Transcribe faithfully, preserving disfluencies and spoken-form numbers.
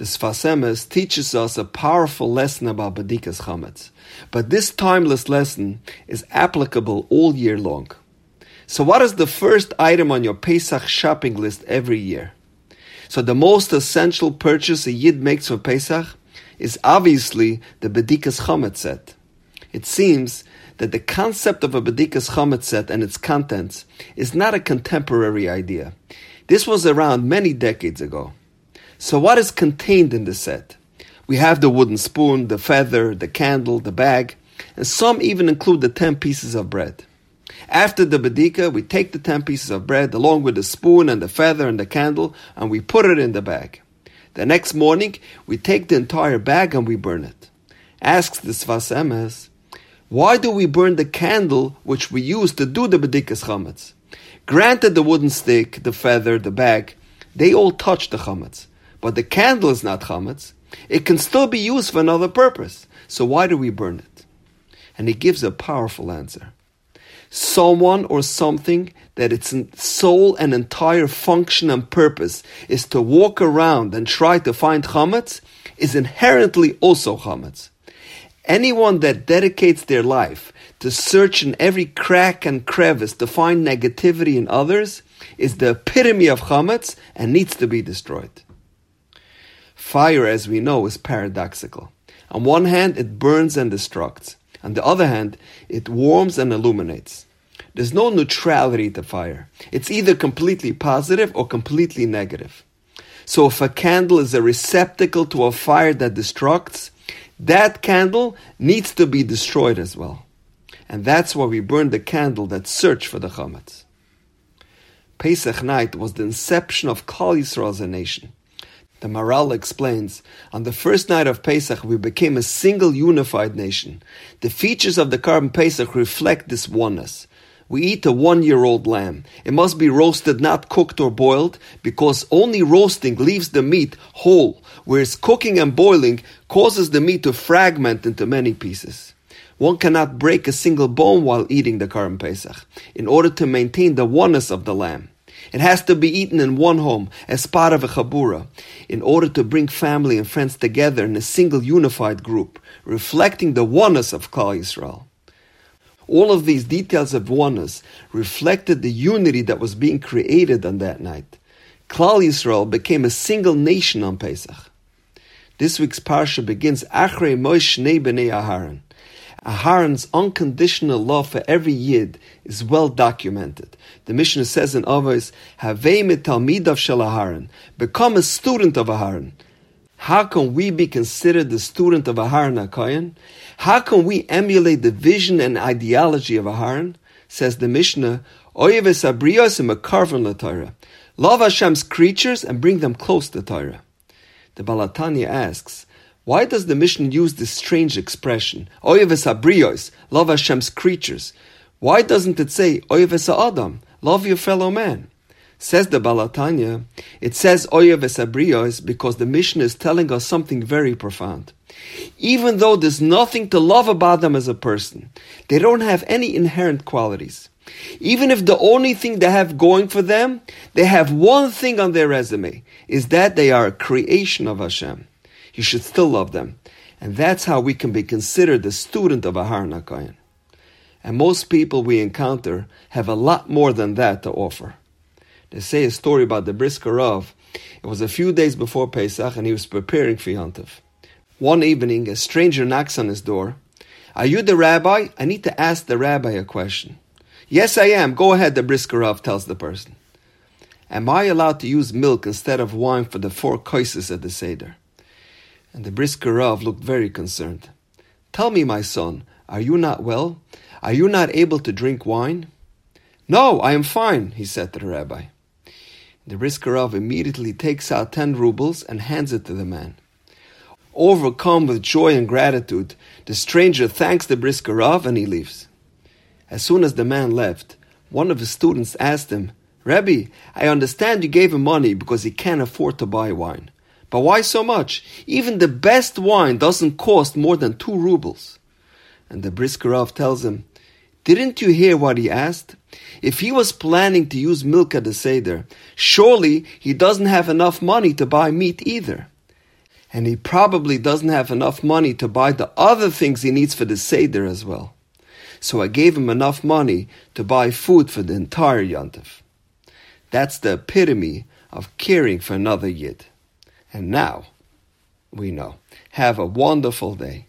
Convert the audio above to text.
the Sfas Emes teaches us a powerful lesson about Bedikas Chametz. But this timeless lesson is applicable all year long. So what is the first item on your Pesach shopping list every year? So the most essential purchase a Yid makes for Pesach is obviously the Bedikas Chametz set. It seems that the concept of a Bedikas Chametz set and its contents is not a contemporary idea. This was around many decades ago. So what is contained in the set? We have the wooden spoon, the feather, the candle, the bag, and some even include the ten pieces of bread. After the bedika, we take the ten pieces of bread along with the spoon and the feather and the candle, and we put it in the bag. The next morning, we take the entire bag and we burn it. Asks the Sfas Emes, why do we burn the candle which we use to do the Bedikas Chametz? Granted, the wooden stick, the feather, the bag, they all touch the Chametz. But the candle is not Chametz. It can still be used for another purpose. So why do we burn it? And he gives a powerful answer. Someone or something that its soul and entire function and purpose is to walk around and try to find Chametz is inherently also Chametz. Anyone that dedicates their life to search in every crack and crevice to find negativity in others is the epitome of Chametz and needs to be destroyed. Fire, as we know, is paradoxical. On one hand, it burns and destructs. On the other hand, it warms and illuminates. There's no neutrality to fire. It's either completely positive or completely negative. So if a candle is a receptacle to a fire that destructs, that candle needs to be destroyed as well. And that's why we burn the candle that searched for the Chametz. Pesach night was the inception of Kal Yisrael as a nation. The Maral explains, on the first night of Pesach, we became a single unified nation. The features of the Karban Pesach reflect this oneness. We eat a one-year-old lamb. It must be roasted, not cooked or boiled, because only roasting leaves the meat whole, whereas cooking and boiling causes the meat to fragment into many pieces. One cannot break a single bone while eating the Karban Pesach, in order to maintain the oneness of the lamb. It has to be eaten in one home, as part of a Chabura, in order to bring family and friends together in a single unified group, reflecting the oneness of Klal Yisrael. All of these details of oneness reflected the unity that was being created on that night. Klal Yisrael became a single nation on Pesach. This week's parsha begins, Achrei Moish Nei B'nei Aharon. Aharon's unconditional love for every Yid is well documented. The Mishnah says in Avos, Havei mitalmidav shel Aharon. Become a student of Aharon. How can we be considered the student of Aharon HaKohen? How can we emulate the vision and ideology of Aharon? Says the Mishnah, Oyev'sabriyois mekarven l'Torah. Love Hashem's creatures and bring them close to Torah. The Baal HaTanya asks, why does the Mishnah use this strange expression, Oyev'sabriyois, love Hashem's creatures? Why doesn't it say, Oyev'sa Adam, love your fellow man? Says the Baal HaTanya, it says Oyev'sabriyois because the Mishnah is telling us something very profound. Even though there's nothing to love about them as a person, they don't have any inherent qualities. Even if the only thing they have going for them, they have one thing on their resume, is that they are a creation of Hashem. You should still love them. And that's how we can be considered the student of Aharon HaKohen. And most people we encounter have a lot more than that to offer. They say a story about the Brisker Rav. It was a few days before Pesach and he was preparing for Yontif. One evening, a stranger knocks on his door. Are you the rabbi? I need to ask the rabbi a question. Yes, I am. Go ahead, the Brisker Rav tells the person. Am I allowed to use milk instead of wine for the four kosses at the Seder? And the Brisker Rav looked very concerned. Tell me, my son, are you not well? Are you not able to drink wine? No, I am fine, he said to the rabbi. The Brisker Rav immediately takes out ten rubles and hands it to the man. Overcome with joy and gratitude, the stranger thanks the Brisker Rav and he leaves. As soon as the man left, one of his students asked him, Rabbi, I understand you gave him money because he can't afford to buy wine. But why so much? Even the best wine doesn't cost more than two rubles. And the Brisker Rav tells him, didn't you hear what he asked? If he was planning to use milk at the Seder, surely he doesn't have enough money to buy meat either. and he probably doesn't have enough money to buy the other things he needs for the Seder as well. So I gave him enough money to buy food for the entire Yontif. That's the epitome of caring for another Yid. And now, we know. Have a wonderful day.